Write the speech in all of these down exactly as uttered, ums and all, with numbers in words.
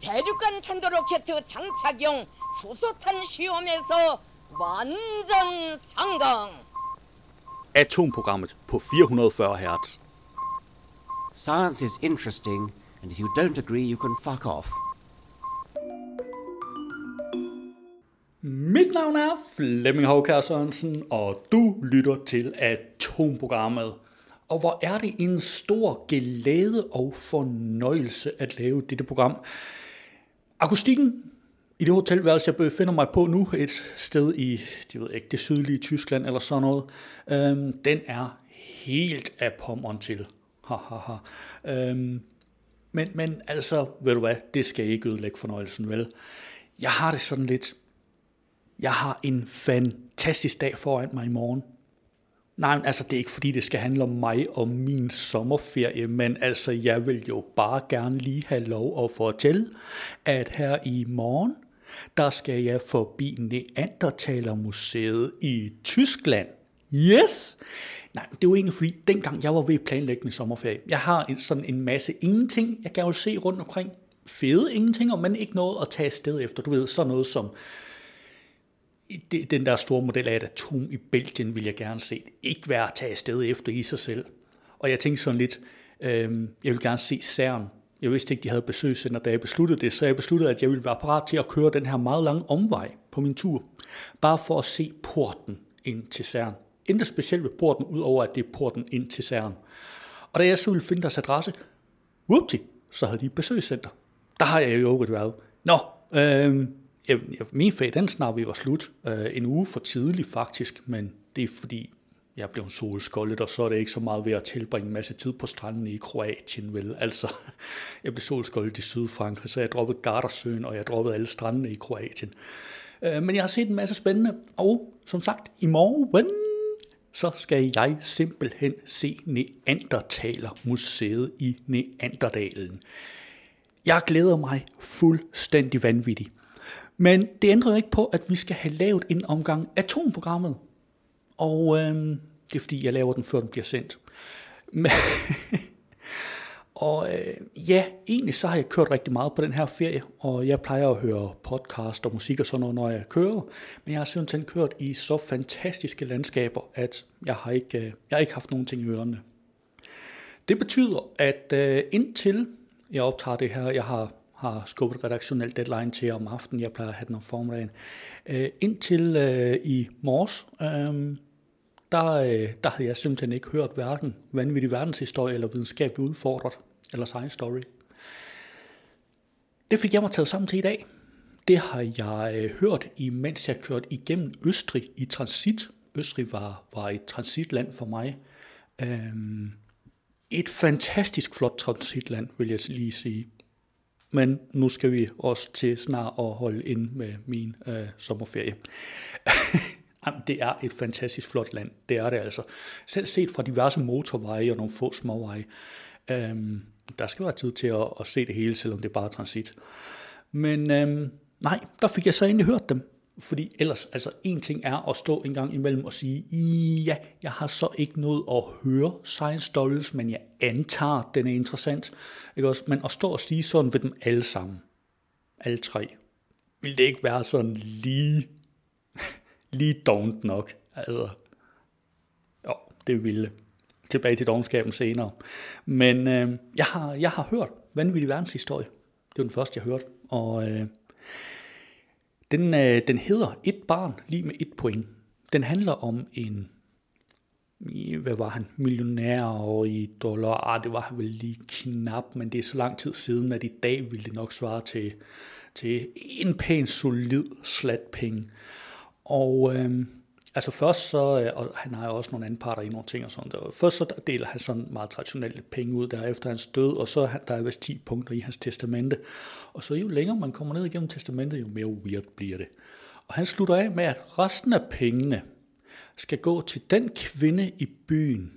대륙간 탄도 로켓 장착용 수소탄 시험에서 완전 성공. Atomprogrammet på fire hundrede og fyrre hertz. Science is interesting, and if you don't agree, you can fuck off. Mit navn er Flemming Håg Kære Sørensen, og du lytter til Atomprogrammet. Og hvor er det en stor glæde og fornøjelse at lave dette program. Akustikken i det hotelværelse, jeg befinder mig på nu, et sted i det, ved ikke, det sydlige Tyskland eller sådan noget, øhm, den er helt af pommeren til. øhm, men, men altså, ved du hvad, det skal ikke ødelægge fornøjelsen, vel? Jeg har det sådan lidt. Jeg har en fantastisk dag foran mig i morgen. Nej, altså det er ikke fordi, det skal handle om mig og min sommerferie, men altså jeg vil jo bare gerne lige have lov at fortælle, at her i morgen, der skal jeg forbi Neandertalermuseet i Tyskland. Yes! Nej, det var egentlig fordi, dengang jeg var ved at planlægge min sommerferie, jeg har sådan en masse ingenting, jeg kan jo se rundt omkring. Fede ingenting, men ikke noget at tage afsted efter. Du ved, sådan noget som... Den der store model af et atom i Belgien vil jeg gerne se. Ikke være at tage afsted efter i sig selv. Og jeg tænkte sådan lidt, øh, jeg vil gerne se CERN. Jeg vidste ikke, de havde besøgscenter, da jeg besluttede det, så jeg besluttede, at jeg ville være parat til at køre den her meget lange omvej på min tur. Bare for at se porten ind til CERN. Intet specielt ved porten, udover at det er porten ind til CERN. Og da jeg så ville finde deres adresse, whoopsie, så havde de et besøgscenter. Der har jeg jo ikke været. Nå, øh, min ferie, den snart vi var slut. En uge for tidlig faktisk, men det er fordi, jeg blev solskoldet, og så er det ikke så meget ved at tilbringe en masse tid på stranden i Kroatien, vel? Altså, jeg blev solskoldet i Sydfrankrig, så jeg droppede Gardersøen, og jeg droppede alle strandene i Kroatien. Men jeg har set en masse spændende, og som sagt, i morgen, så skal jeg simpelthen se Neandertalermuseet i Neandertalen. Jeg glæder mig fuldstændig vanvittigt. Men det ændrer jo ikke på, at vi skal have lavet en omgang atomprogrammet. Og øh, det er fordi, jeg laver den, før den bliver sendt. Men, og øh, ja, egentlig så har jeg kørt rigtig meget på den her ferie, og jeg plejer at høre podcast og musik og sådan noget, når jeg kører. Men jeg har simpelthen kørt i så fantastiske landskaber, at jeg har ikke, øh, jeg har ikke haft nogen ting i ørerne. Det betyder, at øh, indtil jeg optager det her, jeg har... har skubbet redaktionel deadline til om aftenen. Jeg plejer at have den om formiddagen. Øh, indtil øh, i morges, øh, der, øh, der havde jeg simpelthen ikke hørt hverken vanvittig verdenshistorie eller videnskab udfordret, eller science story. Det fik jeg mig taget sammen til i dag. Det har jeg øh, hørt, imens jeg kørte igennem Østrig i transit. Østrig var, var et transitland for mig. Øh, et fantastisk flot transitland, vil jeg lige sige. Men nu skal vi også til snart at holde ind med min øh, sommerferie. Jamen, det er et fantastisk flot land. Det er det altså. Selv set fra diverse motorveje og nogle få småveje. Øhm, der skal være tid til at, at se det hele, selvom det er bare transit. Men øhm, nej, der fik jeg så endelig hørt dem. Fordi ellers, altså en ting er at stå en gang imellem og sige, ja, jeg har så ikke noget at høre science stories, men jeg antager, den er interessant. Ikke også? Men at stå og sige sådan ved dem alle sammen, alle tre, ville det ikke være sådan lige, lige dovent nok? Altså, jo, det ville. Tilbage til dovenskaben senere. Men øh, jeg, har, jeg har hørt vanvittig verdenshistorie. Det var den første, jeg hørte, og... Øh, Den, øh, den hedder Et barn lige med et point. Den handler om en, hvad var han, millionær og i dollar. Ah, det var han vel lige knap, men det er så lang tid siden, at i dag ville det nok svare til, til en pæn solid slatpenge. Og øh, altså først så, og han har jo også nogle andre parter i nogle ting og sådan der. Først så deler han sådan meget traditionelle penge ud, derefter hans død, og så er der er vist ti punkter i hans testamente. Og så jo længere man kommer ned igennem testamentet, jo mere weird bliver det. Og han slutter af med, at resten af pengene skal gå til den kvinde i byen,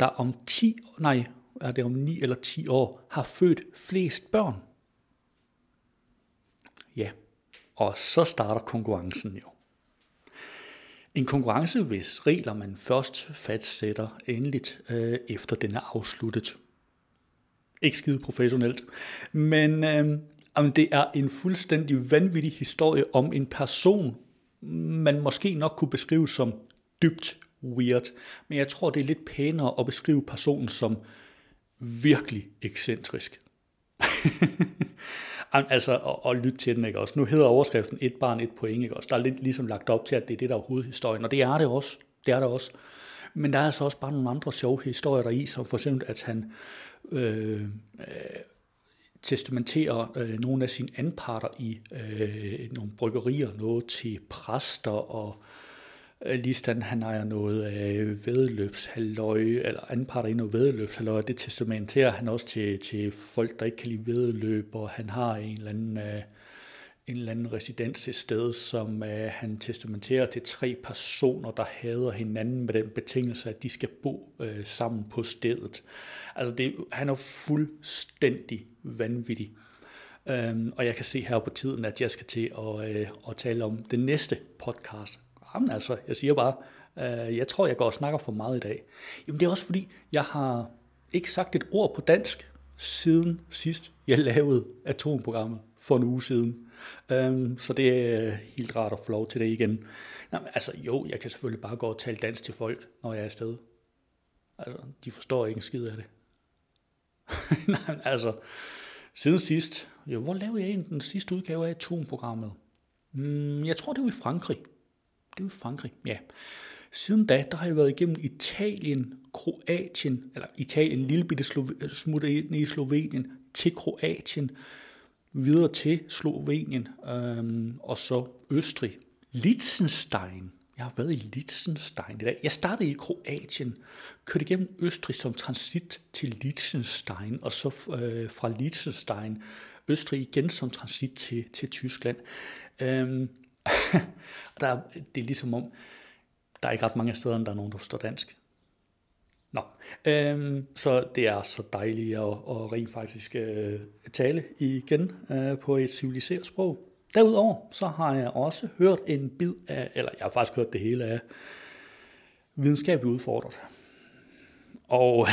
der om ti, nej, er det om ni eller ti år, har født flest børn. Ja, og så starter konkurrencen jo. En konkurrence, hvis regler man først fastsætter endeligt, øh, efter den er afsluttet. Ikke skide professionelt, men øh, Jamen, det er en fuldstændig vanvittig historie om en person, man måske nok kunne beskrive som dybt weird. Men jeg tror, det er lidt pænere at beskrive personen som virkelig ekscentrisk. Altså, og, og lyt til den, ikke også? Nu hedder overskriften et barn, et point, ikke også? Der er lidt ligesom lagt op til, at det er det, der er hovedhistorien, og det er det også. Det er det også. Men der er altså også bare nogle andre sjove historier der i, som for eksempel, at han øh, øh, testamenterer øh, nogle af sine anparter i øh, nogle bryggerier, noget til præster, og øh, ligesådan han ejer noget øh, væddeløbshalløj, eller anparter i noget væddeløbshalløj, det testamenterer han også til, til folk, der ikke kan lide væddeløb, og han har en eller anden... Øh, en eller anden residens et sted, som øh, han testamenterer til tre personer, der hader hinanden med den betingelse, at de skal bo øh, sammen på stedet. Altså, det, han er fuldstændig vanvittig. Øhm, og jeg kan se her på tiden, at jeg skal til at, øh, at tale om det næste podcast. Jamen altså, jeg siger bare, øh, jeg tror, jeg går og snakker for meget i dag. Jamen, det er også fordi, jeg har ikke sagt et ord på dansk, siden sidst jeg lavede atomprogrammet for en uge siden. Um, så det er helt rart at få lov til det igen. Nå, men altså jo, jeg kan selvfølgelig bare gå og tale dansk til folk, når jeg er afsted. Altså, de forstår ikke en skid af det. Nej, altså, siden sidst, jo, hvor lavede jeg egentlig den sidste udgave af atomprogrammet? Mm, jeg tror, det var i Frankrig. Det var i Frankrig, ja. Siden da, der har jeg været igennem Italien, Kroatien, eller Italien, en lille bitte Slove- smut ind i Slovenien, til Kroatien, videre til Slovenien, øhm, og så Østrig. Liechtenstein. Jeg har været i Liechtenstein i dag. Jeg startede i Kroatien, kørte igennem Østrig som transit til Liechtenstein, og så øh, fra Liechtenstein, Østrig igen som transit til, til Tyskland. Øhm, der, det er ligesom om, der er ikke ret mange steder, der er nogen, der forstår dansk. Nå, øhm, så det er så dejligt at, at rent faktisk øh, tale igen øh, på et civiliseret sprog. Derudover så har jeg også hørt en bid af, eller jeg har faktisk hørt det hele af, Videnskabeligt Udfordret. Og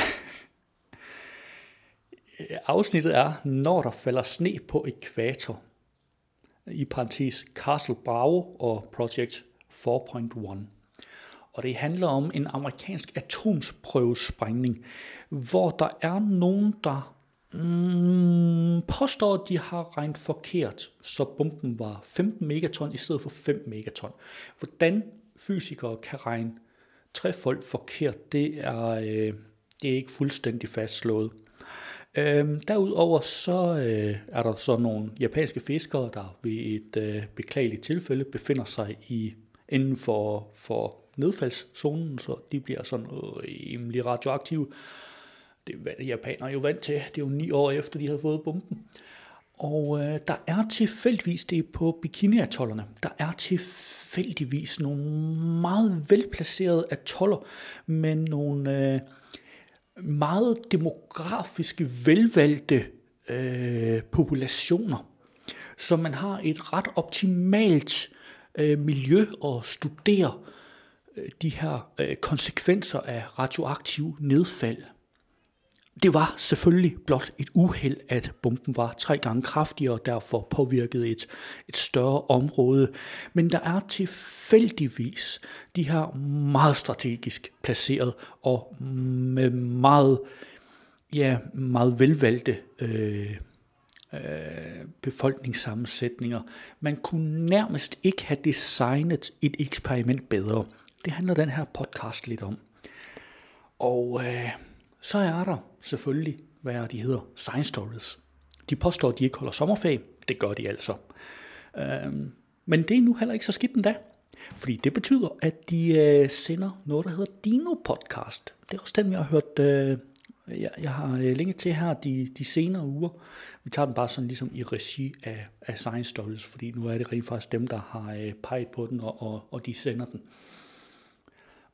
afsnittet er, når der falder sne på ækvator, i parentes Castle Bravo og Project fire punktum et. Og det handler om en amerikansk atomprøvesprængning, hvor der er nogen, der mm, påstår, at de har regnet forkert, så bomben var femten megaton i stedet for fem megaton. Hvordan fysikere kan regne trefold forkert, det er, øh, det er ikke fuldstændig fastslået. Øhm, derudover så øh, er der så nogle japanske fiskere, der ved et øh, beklageligt tilfælde befinder sig i inden for... for nedfaldszonen, så de bliver sådan rimelig radioaktive. Det er japanere jo vant til. Det er jo ni år efter, de havde fået bomben. Og øh, der er tilfældigvis, det er på Bikini-atollerne, der er tilfældigvis nogle meget velplacerede atoller med nogle øh, meget demografiske, velvalgte øh, populationer. Så man har et ret optimalt øh, miljø at studere de her øh, konsekvenser af radioaktiv nedfald. Det var selvfølgelig blot et uheld, at bomben var tre gange kraftigere, og derfor påvirkede et, et større område. Men der er tilfældigvis de her meget strategisk placeret og med meget, ja, meget velvalgte øh, øh, befolkningssammensætninger. Man kunne nærmest ikke have designet et eksperiment bedre. Det handler den her podcast lidt om. Og øh, så er der selvfølgelig, hvad de hedder, Science Stories. De påstår, at de ikke holder sommerferie. Det gør de altså. Øh, men det er nu heller ikke så skidt endda. Fordi det betyder, at de øh, sender noget, der hedder Dino Podcast. Det er også den, jeg har hørt, øh, jeg, jeg har linket til her de, de senere uger. Vi tager den bare sådan ligesom i regi af, af Science Stories, fordi nu er det rent faktisk dem, der har øh, peget på den, og, og, og de sender den.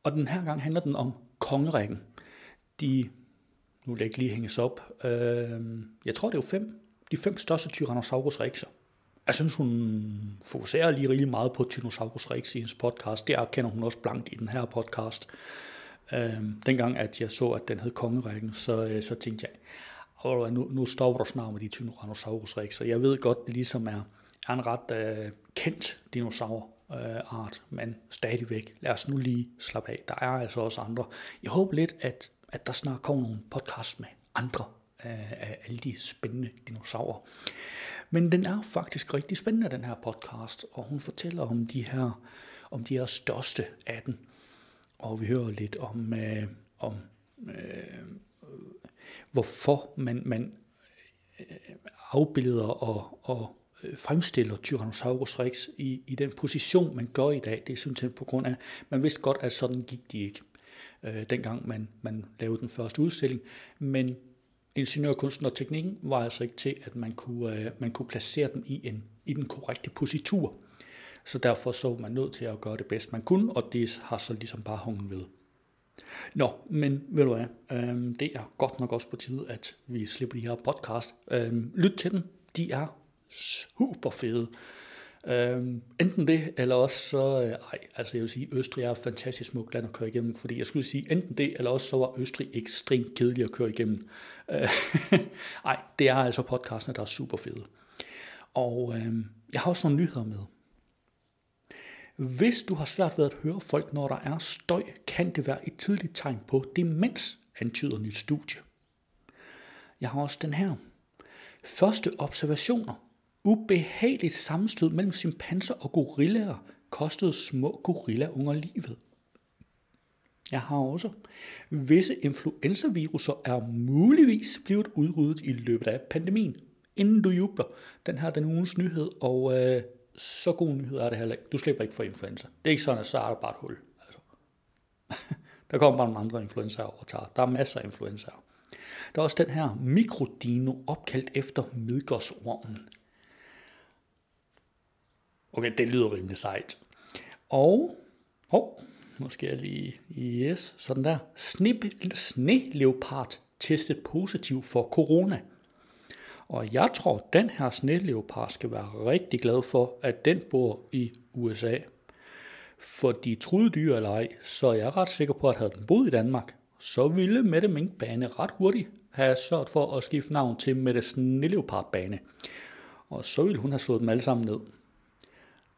Og den her gang handler den om Kongerikken. De, nu vil jeg ikke lige hænges op, øh, jeg tror det er jo fem, de fem største Tyrannosaurus Rex'er. Jeg synes, hun fokuserer lige rigtig meget på Tyrannosaurus Rex i hendes podcast. Det erkender hun også blankt i den her podcast. Øh, dengang, at jeg så, at den hed Kongerikken, så, øh, så tænkte jeg, og nu, nu stavrosnavnet i Tyrannosaurus Rex, og jeg ved godt, det ligesom er, er en ret øh, kendt dinosaurart, øh, men stadigvæk, lad os nu lige slappe af. Der er altså også andre. Jeg håber lidt, at, at der snart kommer nogle podcasts med andre øh, af alle de spændende dinosaurer. Men den er faktisk rigtig spændende, den her podcast, og hun fortæller om de her, om de her største af den. Og vi hører lidt om, øh, om øh, hvorfor man, man afbilder og, og fremstiller Tyrannosaurus Rex i, i den position, man gør i dag. Det er simpelthen på grund af, man vidste godt, at sådan gik de ikke, øh, dengang man, man lavede den første udstilling. Men ingeniørkunsten og teknikken var altså ikke til, at man kunne, øh, man kunne placere dem i, en, i den korrekte positur. Så derfor så man nødt til at gøre det bedst, man kunne, og det har så ligesom bare hungen ved. Nå, men ved du hvad, øh, det er godt nok også på tide, at vi slipper de her podcast. Øh, lyt til dem, de er super fede. Øh, enten det, eller også så, øh, ej, altså jeg vil sige, Østrig er et fantastisk smukt land at køre igennem, fordi jeg skulle sige, enten det, eller også så var Østrig ekstremt kedelig at køre igennem. Øh, ej, det er altså podcastene, der er super fede. Og øh, jeg har også nogle nyheder med. Hvis du har svært ved at høre folk, når der er støj, kan det være et tidligt tegn på demens, antyder nyt studie. Jeg har også den her. Første observationer. Ubehageligt sammenstød mellem chimpanser og gorillaer kostede små gorillaunger livet. Jeg har også. Visse influenzaviruser er muligvis blevet udryddet i løbet af pandemien. Inden du jubler. Den her den ugens nyhed, og øh, så gode nyheder er det heller ikke. Du slipper ikke for influenza. Det er ikke sådan, at så er der bare et hul. Altså. Der kommer bare nogle andre influenzaer og tager. Der er masser af influenzaer. Der er også den her mikrodino, opkaldt efter Midgårdsormen. Okay, det lyder rimelig sejt. Og, oh, nu skal jeg lige, yes, sådan der. Sneleopard testet positiv for corona. Og jeg tror, at den her sneleopard skal være rigtig glad for, at den bor i U S A. For de truede dyr eller ej, så er jeg ret sikker på, at havde den boet i Danmark, så ville Mette Mink-bane ret hurtigt have sørget for at skifte navn til Mette Sneleopard-bane. Og så ville hun have slået dem alle sammen ned.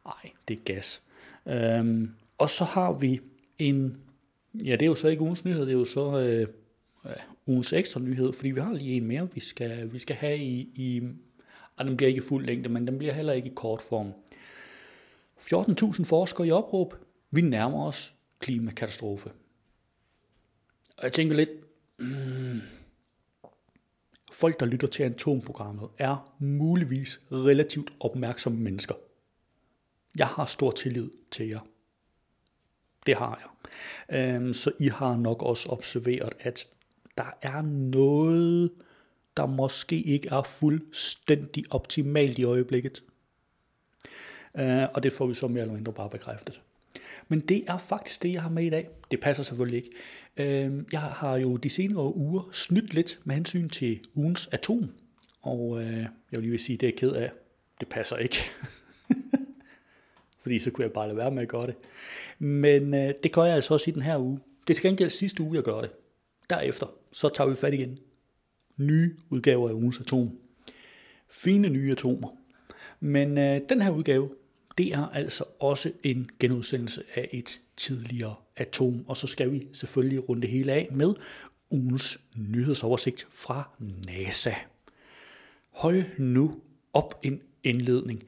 Ej, det er gas. Øhm, og så har vi en... Ja, det er jo så ikke ugens nyhed, det er jo så... Øh, ja, ugens ekstra nyhed, fordi vi har lige en mere, vi skal, vi skal have i, i... Ah, den bliver ikke i fuld længde, men den bliver heller ikke i kort form. fjorten tusind forskere i opråb. Vi nærmer os klimakatastrofe. Og jeg tænker lidt... Hmm, folk, der lytter til Atomprogrammet, er muligvis relativt opmærksomme mennesker. Jeg har stor tillid til jer. Det har jeg. Øhm, så I har nok også observeret, at der er noget, der måske ikke er fuldstændig optimalt i øjeblikket. Øh, og det får vi så mere eller mindre bare bekræftet. Men det er faktisk det, jeg har med i dag. Det passer selvfølgelig ikke. Øh, jeg har jo de senere uger snydt lidt med hensyn til ugens atom. Og øh, jeg vil lige vil sige, det er ked af. Det passer ikke. Fordi så kunne jeg bare lade være med at gøre det. Men øh, det gør jeg altså også i den her uge. Det er til gengæld sidste uge, jeg gør det. Derefter, så tager vi fat igen. Nye udgaver af ugens atom. Fine nye atomer. Men øh, den her udgave, det er altså også en genudsendelse af et tidligere atom. Og så skal vi selvfølgelig runde det hele af med ugens nyhedsoversigt fra NASA. Hold nu op en indledning.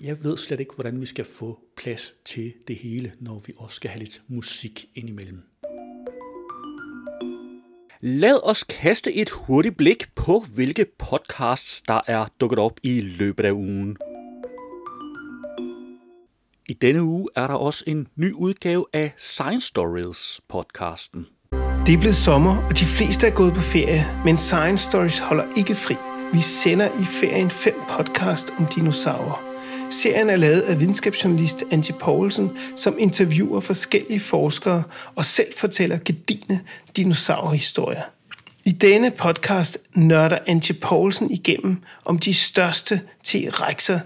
Jeg ved slet ikke, hvordan vi skal få plads til det hele, når vi også skal have lidt musik indimellem. Lad os kaste et hurtigt blik på, hvilke podcasts, der er dukket op i løbet af ugen. I denne uge er der også en ny udgave af Science Stories-podcasten. Det er blevet sommer, og de fleste er gået på ferie, men Science Stories holder ikke fri. Vi sender i ferien fem podcast om dinosaurer. Serien er lavet af videnskabsjournalist Angie Paulsen, som interviewer forskellige forskere og selv fortæller gedigne dinosaurhistorier. I denne podcast nørder Angie Paulsen igennem om de største T-rexer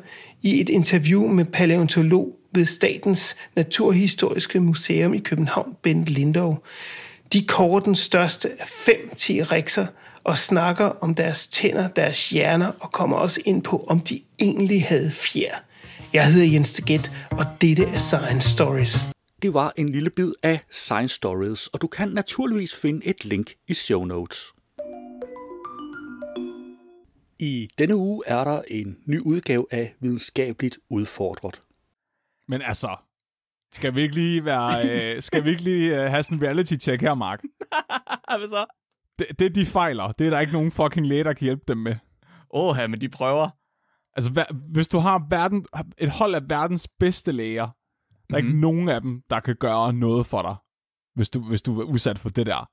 i et interview med palæontolog ved Statens Naturhistoriske Museum i København, Bent Lindov. De kårer den største af fem T-rexer, og snakker om deres tænder, deres hjerner, og kommer også ind på, om de egentlig havde fjer. Jeg hedder Jens de Gæt, og dette er Science Stories. Det var en lille bid af Science Stories, og du kan naturligvis finde et link i show notes. I denne uge er der en ny udgave af Videnskabeligt Udfordret. Men altså, skal vi ikke lige, være, øh, skal vi ikke lige øh, have sådan en reality-check her, Mark? Hvad så? Det, det, de fejler, det er der ikke nogen fucking læge, der kan hjælpe dem med. Åh, men de prøver. Altså, hvis du har verden, et hold af verdens bedste læger, der er mm. ikke nogen af dem, der kan gøre noget for dig, hvis du, hvis du er udsat for det der.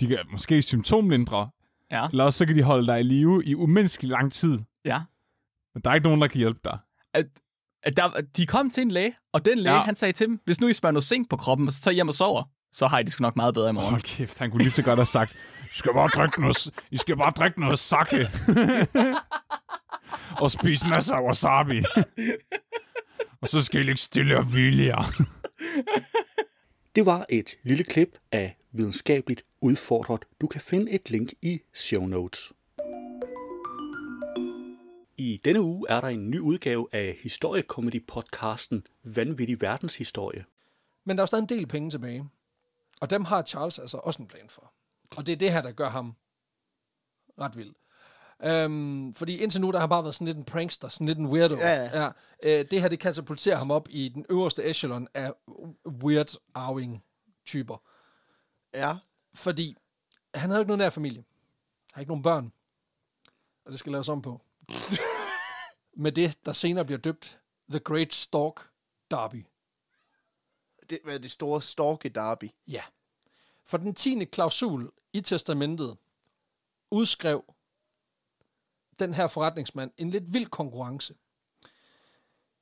De kan måske symptomlindre, ja. Eller også så kan de holde dig i live i umenneskelig lang tid. Ja. Men der er ikke nogen, der kan hjælpe dig. At, at der, de kom til en læge, og den læge, ja. Han sagde til dem, hvis nu I smører noget zink på kroppen, og så tager I hjem og sover, så har I det sgu nok meget bedre i morgen. Hold kæft, han kunne lige så godt have sagt, I skal bare drikke noget, I skal bare drikke noget sake. Og spise masser af wasabi. Og så skal I ligge stille og villigere. Det var et lille klip af Videnskabeligt Udfordret. Du kan finde et link i show notes. I denne uge er der en ny udgave af historiekomedy-podcasten Vanvittig Verdenshistorie. Men der er stadig en del penge tilbage. Og dem har Charles altså også en plan for. Og det er det her, der gør ham ret vild. Øhm, fordi indtil nu, der har bare været sådan lidt en prankster, sådan lidt en weirdo. Ja, ja. Ja, øh, det her, det katapulterer ham op i den øverste echelon af weird arving-typer. Ja. Fordi han havde ikke nogen nær familie. Han har ikke nogen børn. Og det skal laves om på. Med det, der senere bliver døbt The Great Stork Derby. Det var det store storke-derby. Ja. For den tiende klausul i testamentet udskrev den her forretningsmand en lidt vild konkurrence.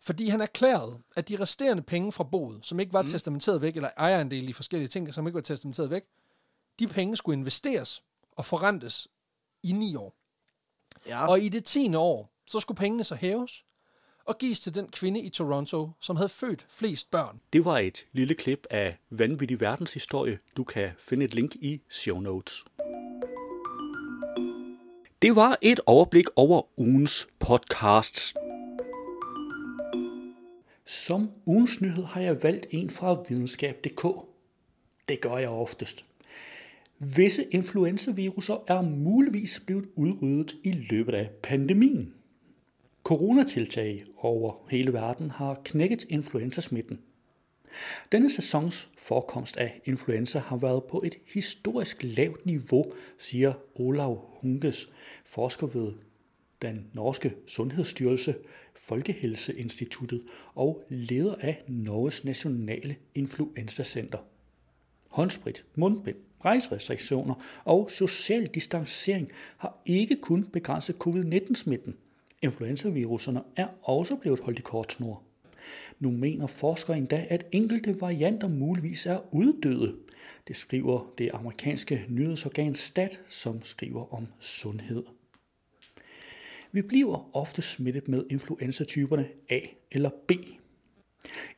Fordi han erklærede, at de resterende penge fra boet, som ikke var mm. testamenteret væk, eller ejerandel i forskellige ting, som ikke var testamenteret væk, de penge skulle investeres og forrentes i ni år. Ja. Og i det tiende år, så skulle pengene så hæves og gives til den kvinde i Toronto, som havde født flest børn. Det var et lille klip af Vanvittig Verdenshistorie. Du kan finde et link i show notes. Det var et overblik over ugens podcasts. Som ugens nyhed har jeg valgt en fra videnskab punktum d k. Det gør jeg oftest. Visse influenzaviruser er muligvis blevet udryddet i løbet af pandemien. Coronatiltag over hele verden har knækket influenzasmitten. Denne sæsons forekomst af influenza har været på et historisk lavt niveau, siger Olaf Hunkes, forsker ved den norske sundhedsstyrelse, Folkehelseinstituttet og leder af Norges nationale influenzacenter. Håndsprit, mundbind, rejserestriktioner og social distancering har ikke kun begrænset covid nitten-smitten. Influenzaviruserne er også blevet holdt i kort snor. Nu mener forskere endda, at enkelte varianter muligvis er uddøde. Det skriver det amerikanske nyhedsorgan Stat, som skriver om sundhed. Vi bliver ofte smittet med influenzatyperne A eller B.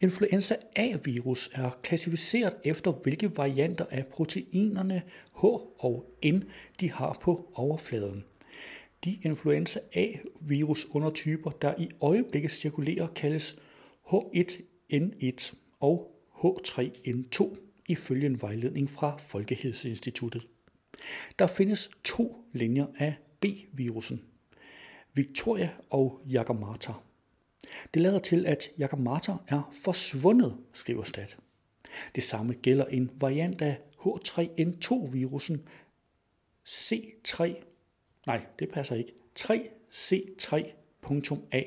Influenza A-virus er klassificeret efter, hvilke varianter af proteinerne H og N de har på overfladen. De influenza A-virus undertyper, der i øjeblikket cirkulerer, kaldes H et N et og H tre N to, ifølge en vejledning fra Folkehelseinstituttet. Der findes to linjer af B-virusen, Victoria og Jakarta. Det lader til, at Jakarta er forsvundet, skriver Stat. Det samme gælder en variant af H tre N to-virusen, C tre. Nej, det passer ikke. tre C tre punktum A.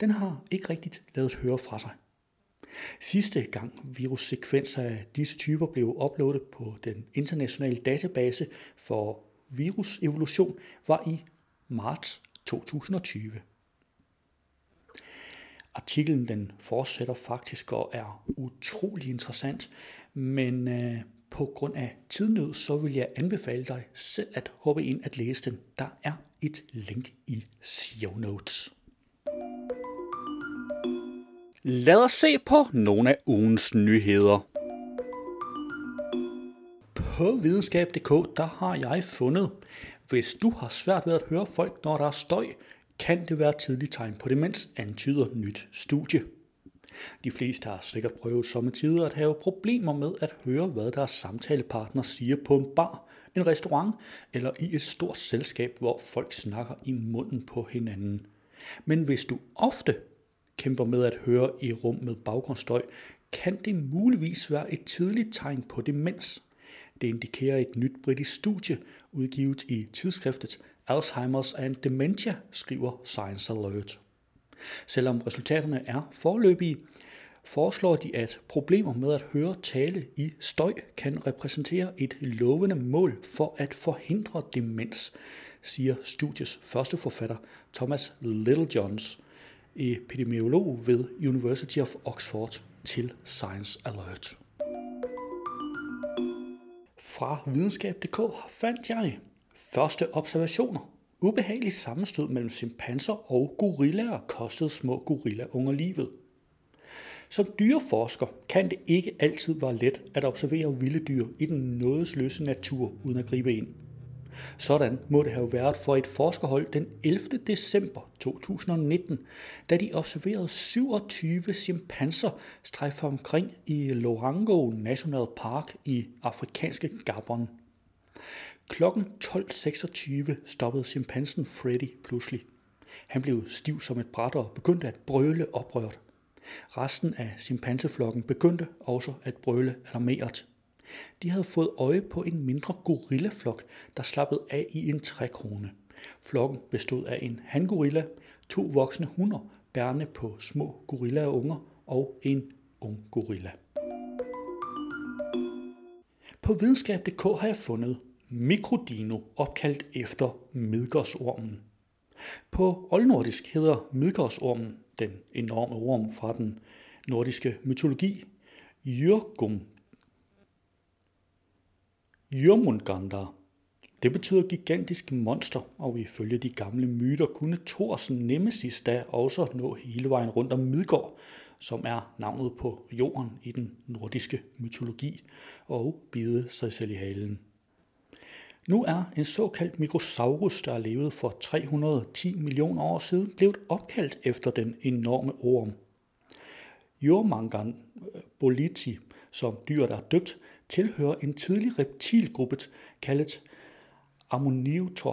Den har ikke rigtigt ladet høre fra sig. Sidste gang virussekvenser af disse typer blev uploadet på den internationale database for virusevolution var i marts to tusind og tyve. Artiklen den fortsætter faktisk og er utrolig interessant, men øh, på grund af tidnød, så vil jeg anbefale dig selv at hoppe ind at læse den. Der er et link i show notes. Lad os se på nogle af ugens nyheder. På videnskab punktum d k der har jeg fundet, Hvis du har svært ved at høre folk, når der er støj, kan det være tidlig tegn på demens, antyder nyt studie. De fleste har sikkert prøvet sommetider at have problemer med at høre, hvad deres samtalepartner siger på en bar, en restaurant eller i et stort selskab, hvor folk snakker i munden på hinanden. Men hvis du ofte kæmper med at høre i rum med baggrundsstøj, kan det muligvis være et tidligt tegn på demens. Det indikerer et nyt britisk studie, udgivet i tidsskriftet Alzheimer's and Dementia, skriver Science Alert. Selvom resultaterne er foreløbige, foreslår de, at problemer med at høre tale i støj kan repræsentere et lovende mål for at forhindre demens, siger studiets første forfatter Thomas Littlejohns, epidemiolog ved University of Oxford, til Science Alert. Fra videnskab punktum d k fandt jeg første observationer. Ubehagelig sammenstød mellem chimpanser og gorillaer kostede små gorillaunger livet. Som dyreforsker kan det ikke altid være let at observere vilde dyr i den nådesløse natur uden at gribe ind. Sådan må det have været for et forskerhold den ellevte december to tusind nitten, da de observerede syvogtyve chimpanser strejfe omkring i Lorango National Park i afrikanske Gabon. Klokken tolv seksogtyve stoppede chimpansen Freddy pludselig. Han blev stiv som et bræt og begyndte at brøle oprørt. Resten af chimpanseflokken begyndte også at brøle alarmeret. De havde fået øje på en mindre gorillaflok, der slappede af i en trækrone. Flokken bestod af en hangorilla, to voksne hunner, bærende på små gorillaunger og en ung gorilla. På videnskab punktum d k har jeg fundet mikrodino, opkaldt efter Midgårdsormen. På oldnordisk hedder Midgårdsormen, den enorme orm fra den nordiske mytologi, Jörgum. Jörmungandr. Det betyder gigantisk monster, og ifølge de gamle myter kunne Thors nemesis da også nå hele vejen rundt om Midgård, som er navnet på jorden i den nordiske mytologi, og bide sig selv i halen. Nu er en såkaldt mikrosaurus, der levede for tre hundrede og ti millioner år siden, blevet opkaldt efter den enorme orm. Jormungand Boliti, som dyr, der er døbt, tilhører en tidlig reptilgruppe kaldet Amniota,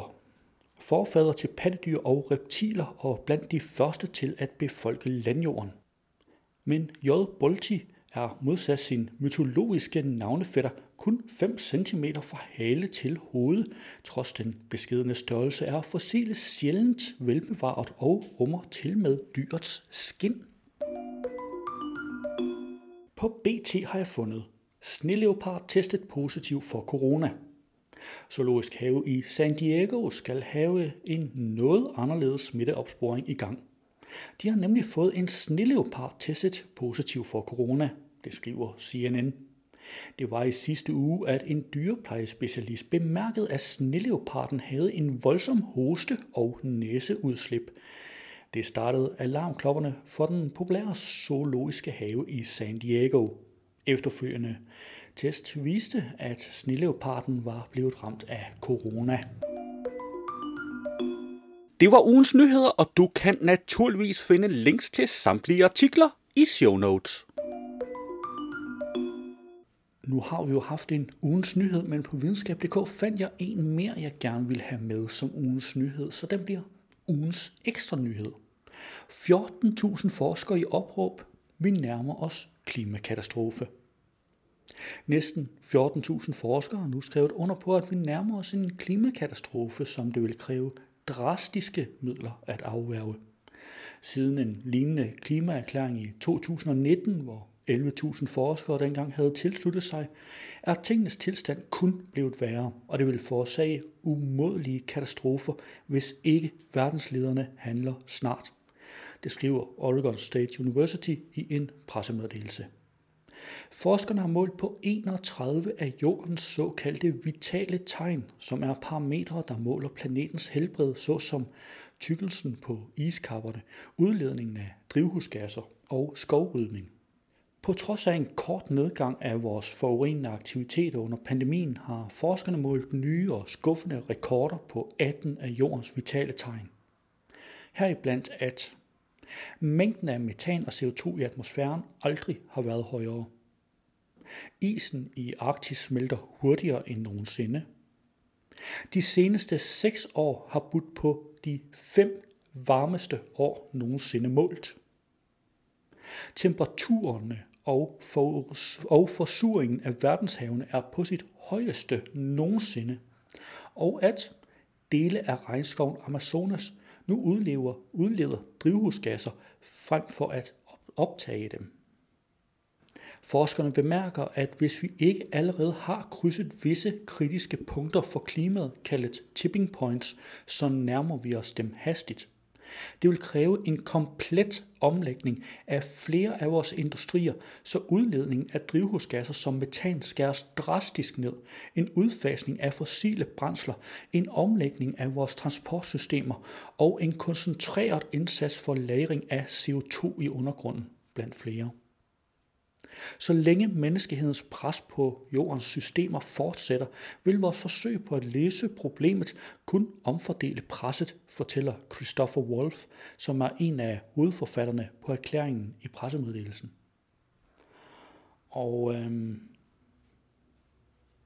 forfader til pattedyr og reptiler og blandt de første til at befolke landjorden. Men J. Bolti er modsat sin mytologiske navnefætter kun fem centimeter fra hale til hoved, trods den beskedne størrelse er fossilet sjældent velbevaret og rummer til med dyrets skind. På B T har jeg fundet sneleopard testet positiv for corona. Zoologisk have i San Diego skal have en noget anderledes smitteopsporing i gang. De har nemlig fået en sneleopard testet positiv for corona, det skriver C N N. Det var i sidste uge, at en dyreplejespecialist bemærkede, at sneleoparden havde en voldsom hoste og næseudslip. Det startede alarmklokkerne for den populære zoologiske have i San Diego. Efterfølgende test viste, at sneleoparden var blevet ramt af corona. Det var ugens nyheder, og du kan naturligvis finde links til samtlige artikler i show notes. Nu har vi jo haft en ugens nyhed, men på videnskab punktum d k fandt jeg en mere, jeg gerne ville have med som ugens nyhed, så den bliver ugens ekstra nyhed. fjorten tusind forskere i opråb. Vi nærmer os klimakatastrofe. Næsten fjorten tusind forskere har nu skrevet under på, at vi nærmer os en klimakatastrofe, som det vil kræve drastiske midler at afværge. Siden en lignende klimaerklæring i to tusind nitten, hvor elleve tusind forskere dengang havde tilsluttet sig, er tingenes tilstand kun blevet værre, og det vil forårsage umådelige katastrofer, hvis ikke verdenslederne handler snart. Det skriver Oregon State University i en pressemeddelelse. Forskerne har målt på enogtredive af jordens såkaldte vitale tegn, som er parametre, der måler planetens helbred, såsom tykkelsen på iskapperne, udledningen af drivhusgasser og skovrydning. På trods af en kort nedgang af vores forurenende aktiviteter under pandemien, har forskerne målt nye og skuffende rekorder på atten af jordens vitale tegn. Heriblandt at mængden af metan og C O to i atmosfæren aldrig har været højere. Isen i Arktis smelter hurtigere end nogensinde. De seneste seks år har budt på de fem varmeste år nogensinde målt. Temperaturerne og, for, og forsuringen af verdenshavene er på sit højeste nogensinde, og at dele af regnskoven Amazonas nu udlever, udleder drivhusgasser frem for at optage dem. Forskerne bemærker, at hvis vi ikke allerede har krydset visse kritiske punkter for klimaet, kaldet tipping points, så nærmer vi os dem hastigt. Det vil kræve en komplet omlægning af flere af vores industrier, så udledningen af drivhusgasser som metan skæres drastisk ned, en udfasning af fossile brændsler, en omlægning af vores transportsystemer og en koncentreret indsats for lagring af C O to i undergrunden, blandt flere. Så længe menneskehedens pres på jordens systemer fortsætter, vil vores forsøg på at løse problemet kun omfordele presset, fortæller Christopher Wolf, som er en af hovedforfatterne på erklæringen i pressemeddelelsen. Og øhm,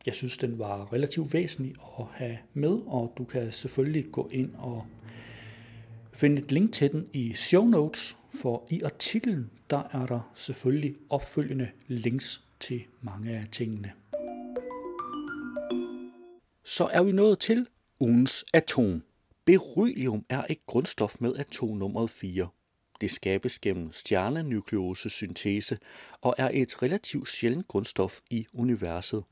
jeg synes, den var relativt væsentlig at have med, og du kan selvfølgelig gå ind og finde et link til den i show notes, for i artiklen der er der selvfølgelig opfølgende links til mange af tingene. Så er vi nået til ugens atom. Beryllium er et grundstof med atomnummeret fire. Det skabes gennem stjernenukleosesyntese og er et relativt sjældent grundstof i universet.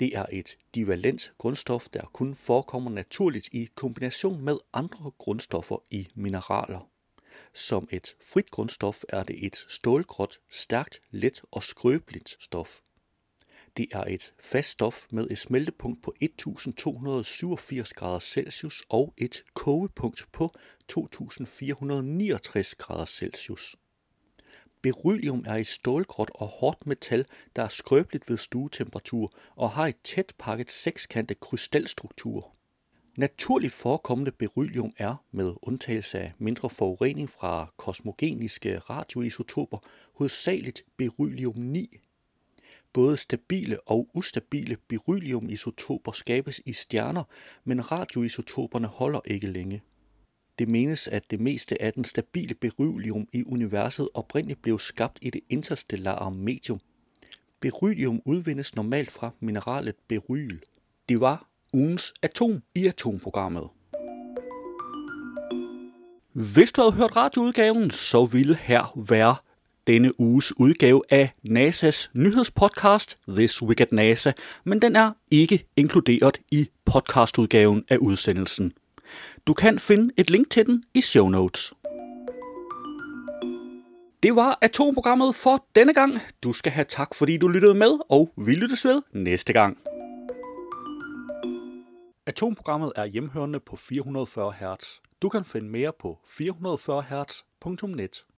Det er et divalent grundstof, der kun forekommer naturligt i kombination med andre grundstoffer i mineraler. Som et frit grundstof er det et stålgråt, stærkt, let og skrøbeligt stof. Det er et fast stof med et smeltepunkt på tolv syvogfirs grader Celsius og et kogepunkt på to tusind fire hundrede niogtres grader Celsius. Beryllium er et stålgråt og hårdt metal, der er skrøbeligt ved stuetemperatur og har et tæt pakket sekskantet krystalstruktur. Naturligt forekommende beryllium er, med undtagelse af mindre forurening fra kosmogeniske radioisotoper, hovedsageligt beryllium ni. Både stabile og ustabile berylliumisotoper skabes i stjerner, men radioisotoperne holder ikke længe. Det menes, at det meste af den stabile beryllium i universet oprindeligt blev skabt i det interstellare medium. Beryllium udvindes normalt fra mineralet beryl. Det var ugens atom i atomprogrammet. Hvis du havde hørt radioudgaven, så ville her være denne uges udgave af NASAs nyhedspodcast, This Week at NASA, men den er ikke inkluderet i podcastudgaven af udsendelsen. Du kan finde et link til den i show notes. Det var atomprogrammet for denne gang. Du skal have tak, fordi du lyttede med, og vi lyttes ved næste gang. Atomprogrammet er hjemhørende på fire hundrede og fyrre hertz. Du kan finde mere på fire hundrede og fyrre hertz punktum net.